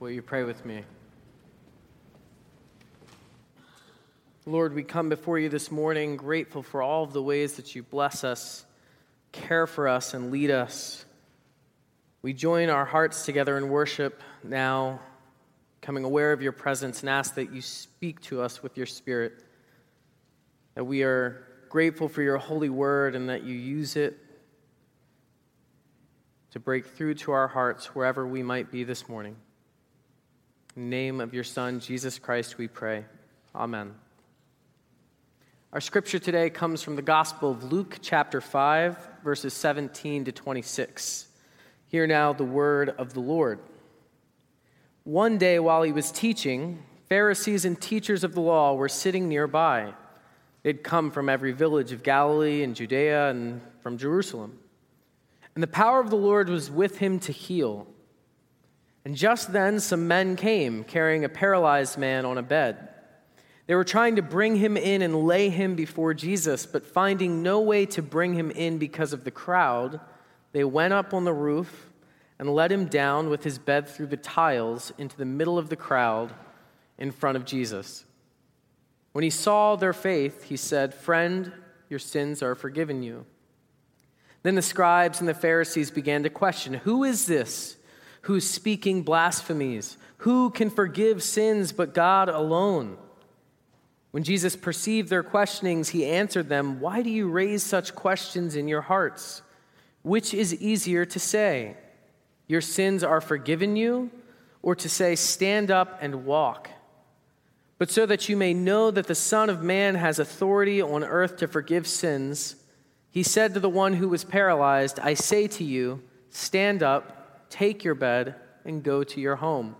Will you pray with me? Lord, we come before you this morning grateful for all of the ways that you bless us, care for us, and lead us. We join our hearts together in worship now, becoming aware of your presence, and ask that you speak to us with your Spirit, that we are grateful for your holy word and that you use it to break through to our hearts wherever we might be this morning. In the name of your Son, Jesus Christ, we pray. Amen. Our scripture today comes from the Gospel of Luke, chapter 5, verses 17 to 26. Hear now the word of the Lord. One day while he was teaching, Pharisees and teachers of the law were sitting nearby. They'd come from every village of Galilee and Judea and from Jerusalem. And the power of the Lord was with him to heal. And just then some men came, carrying a paralyzed man on a bed. They were trying to bring him in and lay him before Jesus, but finding no way to bring him in because of the crowd, they went up on the roof and let him down with his bed through the tiles into the middle of the crowd in front of Jesus. When he saw their faith, he said, "Friend, your sins are forgiven you." Then the scribes and the Pharisees began to question, "Who is this who's speaking blasphemies? Who can forgive sins but God alone?" When Jesus perceived their questionings, he answered them, "Why do you raise such questions in your hearts? Which is easier to say, 'Your sins are forgiven you,' or to say, 'Stand up and walk'? But so that you may know that the Son of Man has authority on earth to forgive sins," he said to the one who was paralyzed, "I say to you, stand up, take your bed, and go to your home."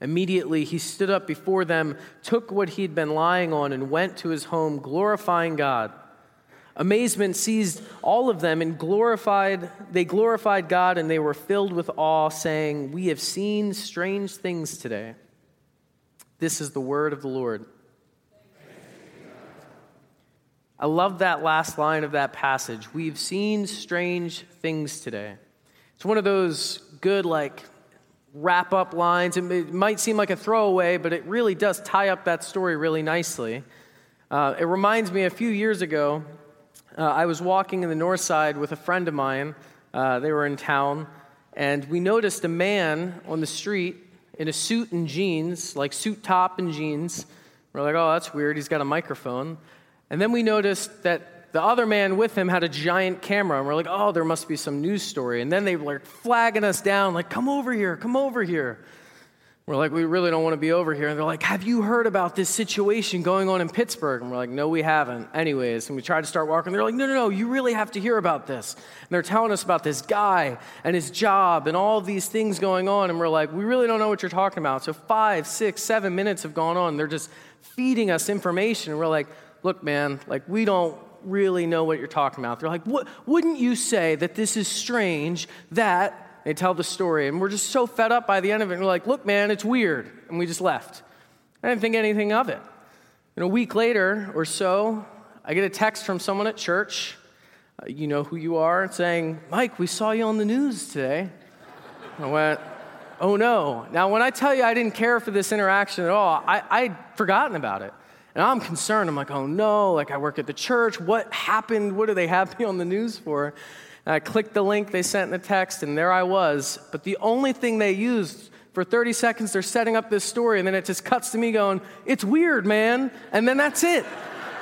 Immediately he stood up before them, took what he'd been lying on, and went to his home, glorifying God. Amazement seized all of them, and they glorified God, and they were filled with awe, saying, "We have seen strange things today." This is the word of the Lord. I love that last line of that passage. We've seen strange things today. It's one of those good, wrap-up lines. It might seem like a throwaway, but it really does tie up that story really nicely. It reminds me a few years ago, I was walking in the north side with a friend of mine. They were in town, and we noticed a man on the street in a suit and jeans, like suit top and jeans. We're like, "Oh, that's weird. He's got a microphone." And then we noticed that the other man with him had a giant camera, and we're like, "Oh, there must be some news story." And then they were flagging us down, like, "Come over here, come over here." We're like, "We really don't want to be over here." And they're like, "Have you heard about this situation going on in Pittsburgh?" And we're like, "No, we haven't." Anyways, and we tried to start walking. They're like, No, you really have to hear about this." And they're telling us about this guy and his job and all these things going on. And we're like, "We really don't know what you're talking about." So 5, 6, 7 minutes have gone on. They're just feeding us information. And we're like, "Look, man, we don't really know what you're talking about." They're like, "What? Wouldn't you say that this is strange that—" They tell the story, and we're just so fed up by the end of it. And we're like, "Look, man, it's weird," and we just left. I didn't think anything of it. And a week later or so, I get a text from someone at church, you know who you are, saying, "Mike, we saw you on the news today." I went, "Oh no." Now, when I tell you I didn't care for this interaction at all, I'd forgotten about it. And I'm concerned. I'm like, "Oh no, I work at the church. What happened? What do they have me on the news for?" And I clicked the link they sent in the text, and there I was. But the only thing they used for 30 seconds, they're setting up this story, and then it just cuts to me going, "It's weird, man." And then that's it.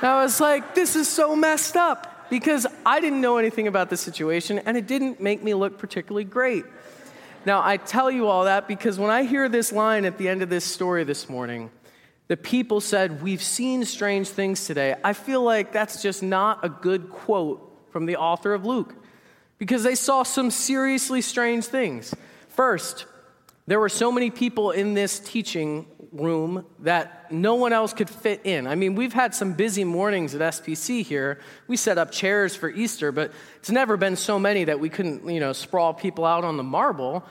And I was like, this is so messed up, because I didn't know anything about the situation, and it didn't make me look particularly great. Now, I tell you all that because when I hear this line at the end of this story this morning, "The people said, 'We've seen strange things today,' I feel like that's just not a good quote from the author of Luke, because they saw some seriously strange things. First, there were so many people in this teaching room that no one else could fit in. I mean, we've had some busy mornings at SPC here. We set up chairs for Easter, but it's never been so many that we couldn't, sprawl people out on the marble.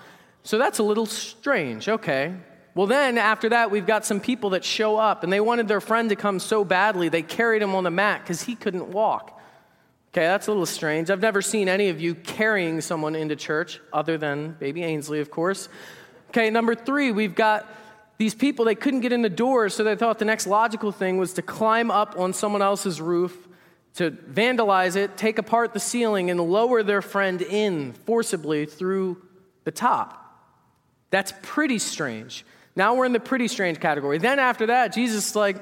So that's a little strange. Okay. Well, then after that, we've got some people that show up, and they wanted their friend to come so badly, they carried him on the mat because he couldn't walk. Okay, that's a little strange. I've never seen any of you carrying someone into church, other than baby Ainsley, of course. Okay, number three, we've got these people, they couldn't get in the door, so they thought the next logical thing was to climb up on someone else's roof, to vandalize it, take apart the ceiling, and lower their friend in forcibly through the top. That's pretty strange. Now we're in the pretty strange category. Then after that, Jesus is like,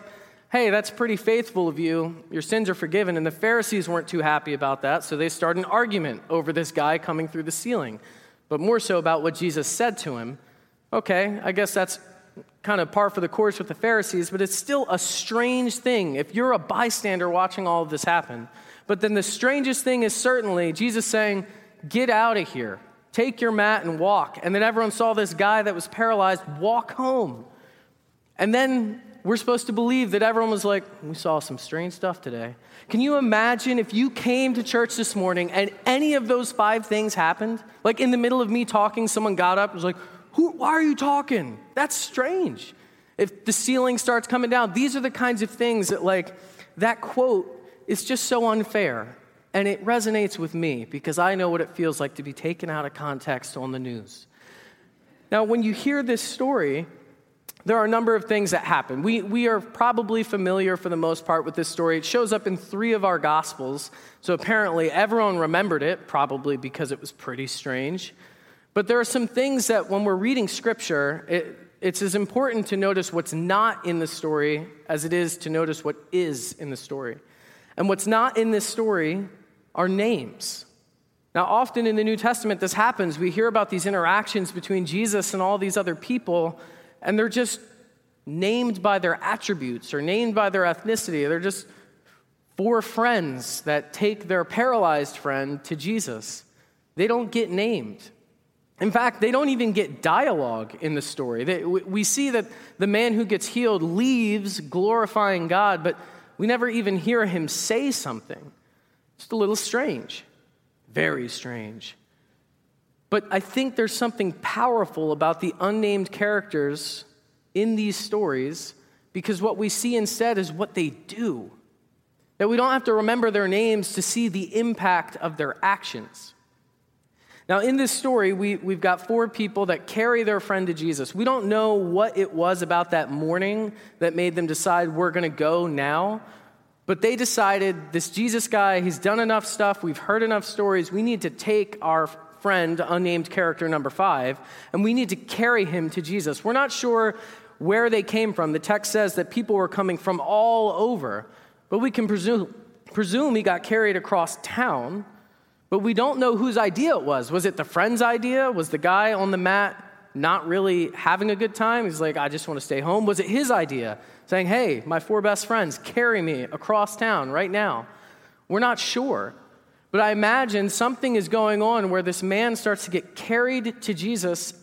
hey, that's pretty faithful of you. Your sins are forgiven. And the Pharisees weren't too happy about that, so they start an argument over this guy coming through the ceiling, but more so about what Jesus said to him. Okay, I guess that's kind of par for the course with the Pharisees, but it's still a strange thing if you're a bystander watching all of this happen. But then the strangest thing is certainly Jesus saying, get out of here, take your mat and walk. And then everyone saw this guy that was paralyzed walk home. And then we're supposed to believe that everyone was like, we saw some strange stuff today. Can you imagine if you came to church this morning and any of those five things happened? Like in the middle of me talking, someone got up and was like, why are you talking? That's strange. If the ceiling starts coming down, these are the kinds of things that, like, that quote is just so unfair. And it resonates with me because I know what it feels like to be taken out of context on the news. Now, when you hear this story, there are a number of things that happen. We are probably familiar for the most part with this story. It shows up in three of our Gospels. So apparently everyone remembered it, probably because it was pretty strange. But there are some things that when we're reading Scripture, it's as important to notice what's not in the story as it is to notice what is in the story. And what's not in this story are names. Now, often in the New Testament, this happens. We hear about these interactions between Jesus and all these other people, and they're just named by their attributes or named by their ethnicity. They're just four friends that take their paralyzed friend to Jesus. They don't get named. In fact, they don't even get dialogue in the story. We see that the man who gets healed leaves glorifying God, but we never even hear him say something. Just a little strange, very strange. But I think there's something powerful about the unnamed characters in these stories because what we see instead is what they do. That we don't have to remember their names to see the impact of their actions. Now, in this story, we've got four people that carry their friend to Jesus. We don't know what it was about that morning that made them decide we're going to go now, but they decided this Jesus guy, he's done enough stuff, we've heard enough stories, we need to take our friend, unnamed character number five, and we need to carry him to Jesus. We're not sure where they came from. The text says that people were coming from all over, but we can presume he got carried across town. But we don't know whose idea it was. Was it the friend's idea? Was the guy on the mat not really having a good time? He's like, I just want to stay home. Was it his idea? Saying, hey, my four best friends, carry me across town right now. We're not sure. But I imagine something is going on where this man starts to get carried to Jesus,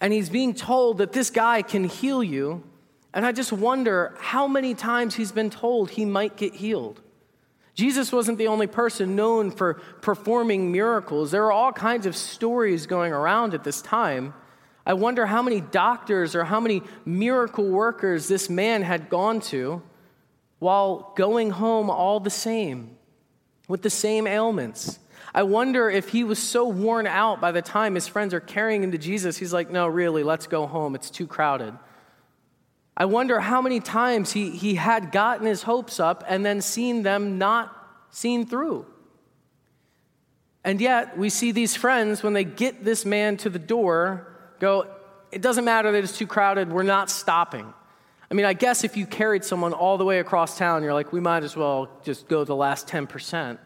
and he's being told that this guy can heal you. And I just wonder how many times he's been told he might get healed. Jesus wasn't the only person known for performing miracles. There are all kinds of stories going around at this time. I wonder how many doctors or how many miracle workers this man had gone to while going home all the same, with the same ailments. I wonder if he was so worn out by the time his friends are carrying him to Jesus, he's like, no, really, let's go home. It's too crowded. I wonder how many times he had gotten his hopes up and then seen them not seen through. And yet, we see these friends, when they get this man to the door, go, it doesn't matter that it's too crowded, we're not stopping. I mean, I guess if you carried someone all the way across town, you're like, we might as well just go the last 10%.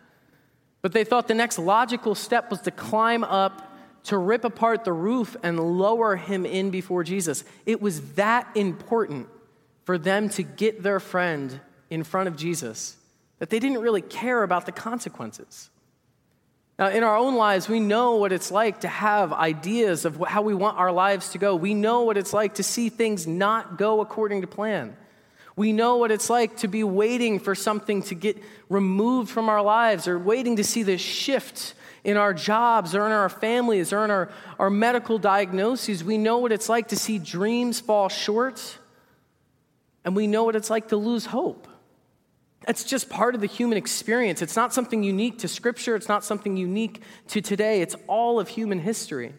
But they thought the next logical step was to climb up, to rip apart the roof and lower him in before Jesus. It was that important for them to get their friend in front of Jesus that they didn't really care about the consequences. Now, in our own lives, we know what it's like to have ideas of how we want our lives to go. We know what it's like to see things not go according to plan. We know what it's like to be waiting for something to get removed from our lives or waiting to see this shift in our jobs or in our families or in our medical diagnoses. We know what it's like to see dreams fall short, and we know what it's like to lose hope. That's just part of the human experience. It's not something unique to Scripture. It's not something unique to today. It's all of human history,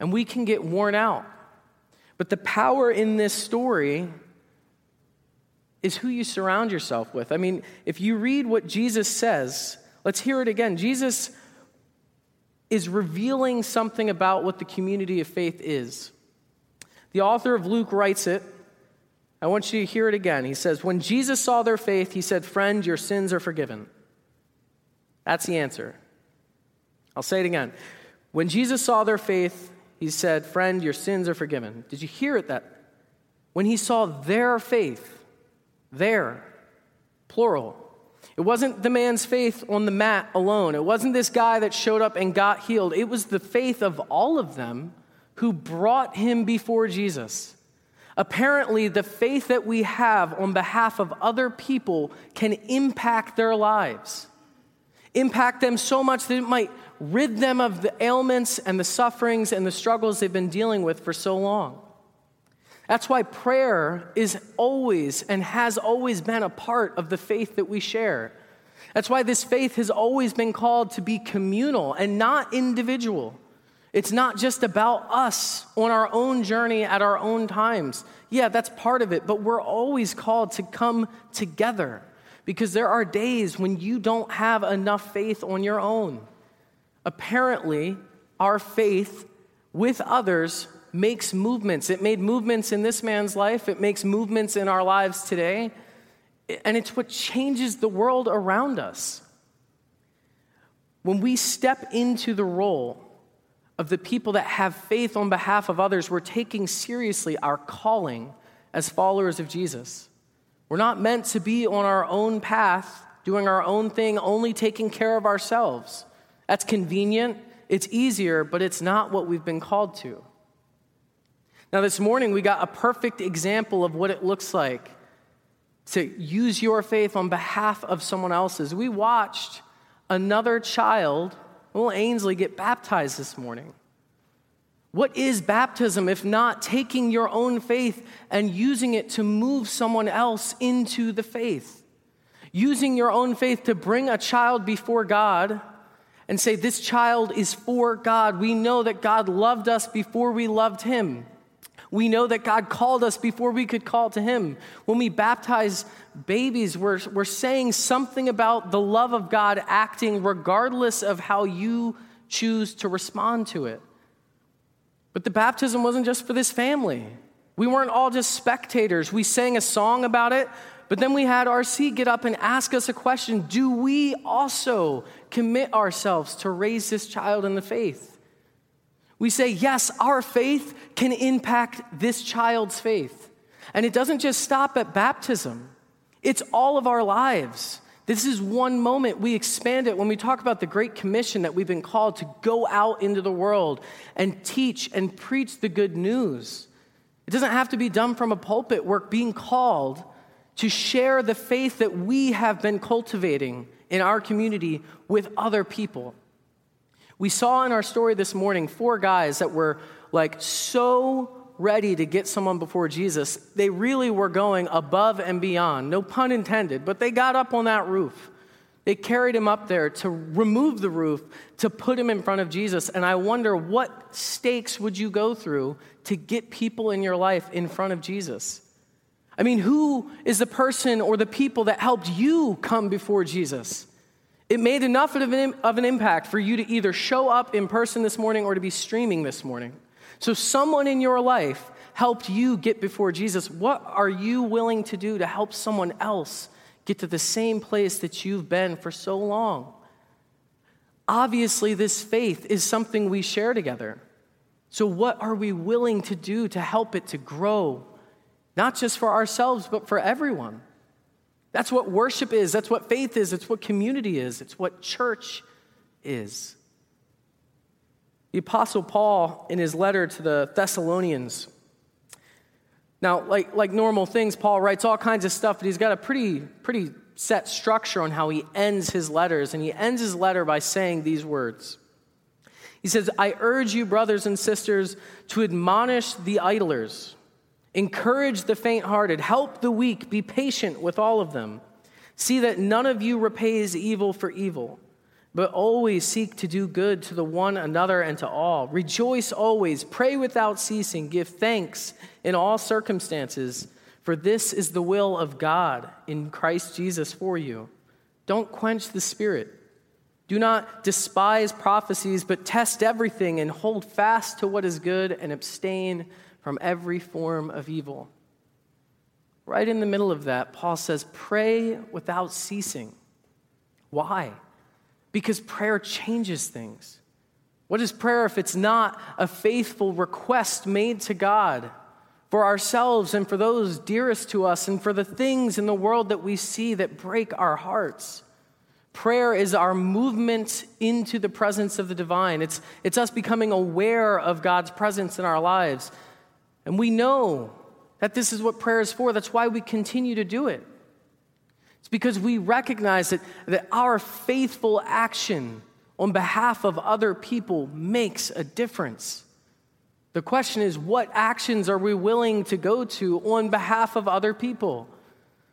and we can get worn out But the power in this story is who you surround yourself with. I mean, if you read what Jesus says, let's hear it again. Jesus is revealing something about what the community of faith is. The author of Luke writes it. I want you to hear it again. He says, when Jesus saw their faith, he said, friend, your sins are forgiven. That's the answer. I'll say it again. When Jesus saw their faith, he said, friend, your sins are forgiven. Did you hear it? That when he saw their faith, their, plural. It wasn't the man's faith on the mat alone. It wasn't this guy that showed up and got healed. It was the faith of all of them who brought him before Jesus. Apparently, the faith that we have on behalf of other people can impact their lives. Impact them so much that it might rid them of the ailments and the sufferings and the struggles they've been dealing with for so long. That's why prayer is always and has always been a part of the faith that we share. That's why this faith has always been called to be communal and not individual. It's not just about us on our own journey at our own times. Yeah, that's part of it, but we're always called to come together. Because there are days when you don't have enough faith on your own. Apparently, our faith with others makes movements. It made movements in this man's life. It makes movements in our lives today. And it's what changes the world around us. When we step into the role of the people that have faith on behalf of others, we're taking seriously our calling as followers of Jesus. We're not meant to be on our own path, doing our own thing, only taking care of ourselves. That's convenient, it's easier, but it's not what we've been called to. Now, this morning, we got a perfect example of what it looks like to use your faith on behalf of someone else's. We watched another child, little Ainsley, get baptized this morning. What is baptism if not taking your own faith and using it to move someone else into the faith? Using your own faith to bring a child before God and say, this child is for God. We know that God loved us before we loved him. We know that God called us before we could call to him. When we baptize babies, we're saying something about the love of God acting regardless of how you choose to respond to it. But the baptism wasn't just for this family. We weren't all just spectators. We sang a song about it, but then we had RC get up and ask us a question. Do we also commit ourselves to raise this child in the faith? We say, yes, our faith can impact this child's faith. And it doesn't just stop at baptism. It's all of our lives. This is one moment. We expand it when we talk about the Great Commission that we've been called to go out into the world and teach and preach the good news. It doesn't have to be done from a pulpit. We're being called to share the faith that we have been cultivating in our community with other people. We saw in our story this morning 4 guys that were like so ready to get someone before Jesus. They really were going above and beyond, no pun intended, but they got up on that roof. They carried him up there to remove the roof, to put him in front of Jesus. And I wonder, what stakes would you go through to get people in your life in front of Jesus? I mean, who is the person or the people that helped you come before Jesus? It made enough of an impact for you to either show up in person this morning or to be streaming this morning. So someone in your life helped you get before Jesus. What are you willing to do to help someone else get to the same place that you've been for so long? Obviously, this faith is something we share together. So what are we willing to do to help it to grow? Not just for ourselves, but for everyone. That's what worship is. That's what faith is. It's what community is. It's what church is. The Apostle Paul, in his letter to the Thessalonians, now, like normal things, Paul writes all kinds of stuff, but he's got a pretty set structure on how he ends his letters, and he ends his letter by saying these words. He says, I urge you, brothers and sisters, to admonish the idlers, encourage the faint-hearted, help the weak, be patient with all of them. See that none of you repays evil for evil, But always seek to do good to the one another and to all. Rejoice always, pray without ceasing, give thanks in all circumstances, for this is the will of God in Christ Jesus for you. Don't quench the Spirit. Do not despise prophecies, but test everything and hold fast to what is good and abstain from every form of evil. Right in the middle of that, Paul says, pray without ceasing. Why? Because prayer changes things. What is prayer if it's not a faithful request made to God for ourselves and for those dearest to us and for the things in the world that we see that break our hearts? Prayer is our movement into the presence of the divine. It's us becoming aware of God's presence in our lives. And we know that this is what prayer is for. That's why we continue to do it. It's because we recognize that our faithful action on behalf of other people makes a difference. The question is, what actions are we willing to go to on behalf of other people?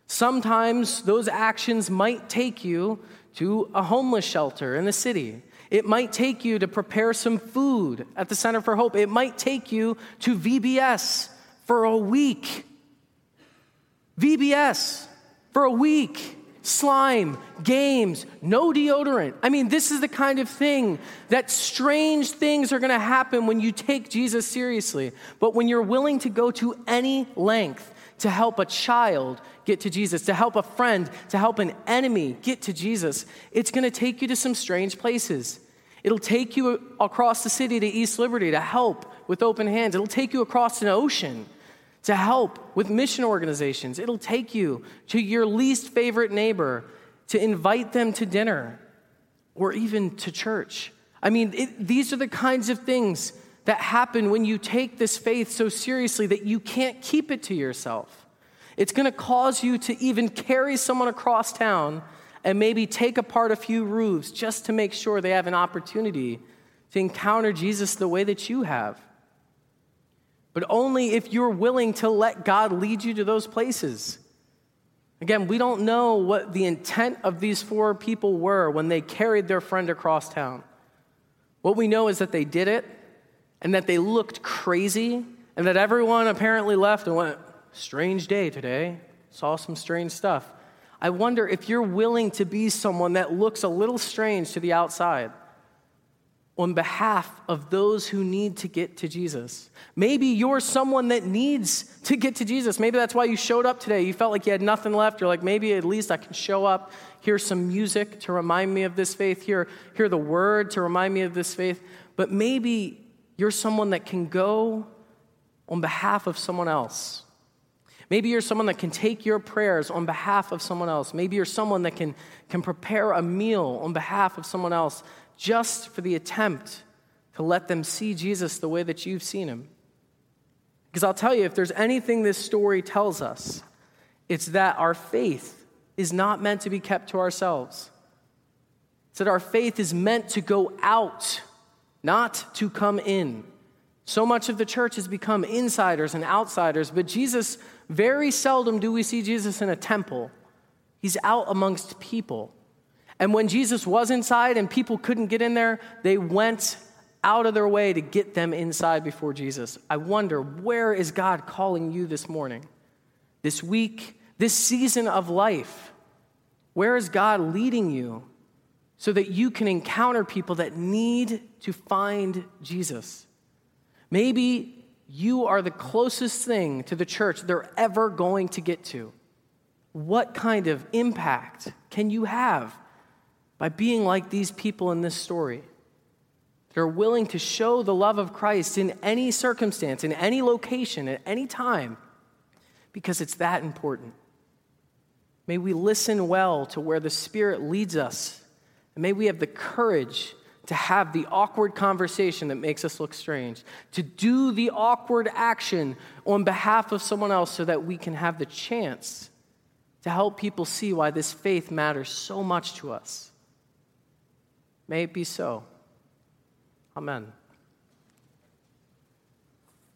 Sometimes those actions might take you to a homeless shelter in the city. It might take you to prepare some food at the Center for Hope. It might take you to VBS for a week. VBS. For a week, slime, games, no deodorant. I mean, this is the kind of thing that strange things are going to happen when you take Jesus seriously. But when you're willing to go to any length to help a child get to Jesus, to help a friend, to help an enemy get to Jesus, it's going to take you to some strange places. It'll take you across the city to East Liberty to help with open hands. It'll take you across an ocean to help with mission organizations. It'll take you to your least favorite neighbor to invite them to dinner or even to church. I mean, these are the kinds of things that happen when you take this faith so seriously that you can't keep it to yourself. It's going to cause you to even carry someone across town and maybe take apart a few roofs just to make sure they have an opportunity to encounter Jesus the way that you have. But only if you're willing to let God lead you to those places. Again, we don't know what the intent of these four people were when they carried their friend across town. What we know is that they did it, and that they looked crazy, and that everyone apparently left and went, strange day today, saw some strange stuff. I wonder if you're willing to be someone that looks a little strange to the outside on behalf of those who need to get to Jesus. Maybe you're someone that needs to get to Jesus. Maybe that's why you showed up today. You felt like you had nothing left. You're like, maybe at least I can show up, hear some music to remind me of this faith, hear the word to remind me of this faith. But maybe you're someone that can go on behalf of someone else. Maybe you're someone that can take your prayers on behalf of someone else. Maybe you're someone that can prepare a meal on behalf of someone else, just for the attempt to let them see Jesus the way that you've seen him. Because I'll tell you, if there's anything this story tells us, it's that our faith is not meant to be kept to ourselves. It's that our faith is meant to go out, not to come in. So much of the church has become insiders and outsiders, but Jesus, very seldom do we see Jesus in a temple. He's out amongst people. And when Jesus was inside and people couldn't get in there, they went out of their way to get them inside before Jesus. I wonder, where is God calling you this morning, this week, this season of life? Where is God leading you so that you can encounter people that need to find Jesus? Maybe you are the closest thing to the church they're ever going to get to. What kind of impact can you have by being like these people in this story? They're willing to show the love of Christ in any circumstance, in any location, at any time, because it's that important. May we listen well to where the Spirit leads us, and may we have the courage to have the awkward conversation that makes us look strange, to do the awkward action on behalf of someone else so that we can have the chance to help people see why this faith matters so much to us. May it be so. Amen.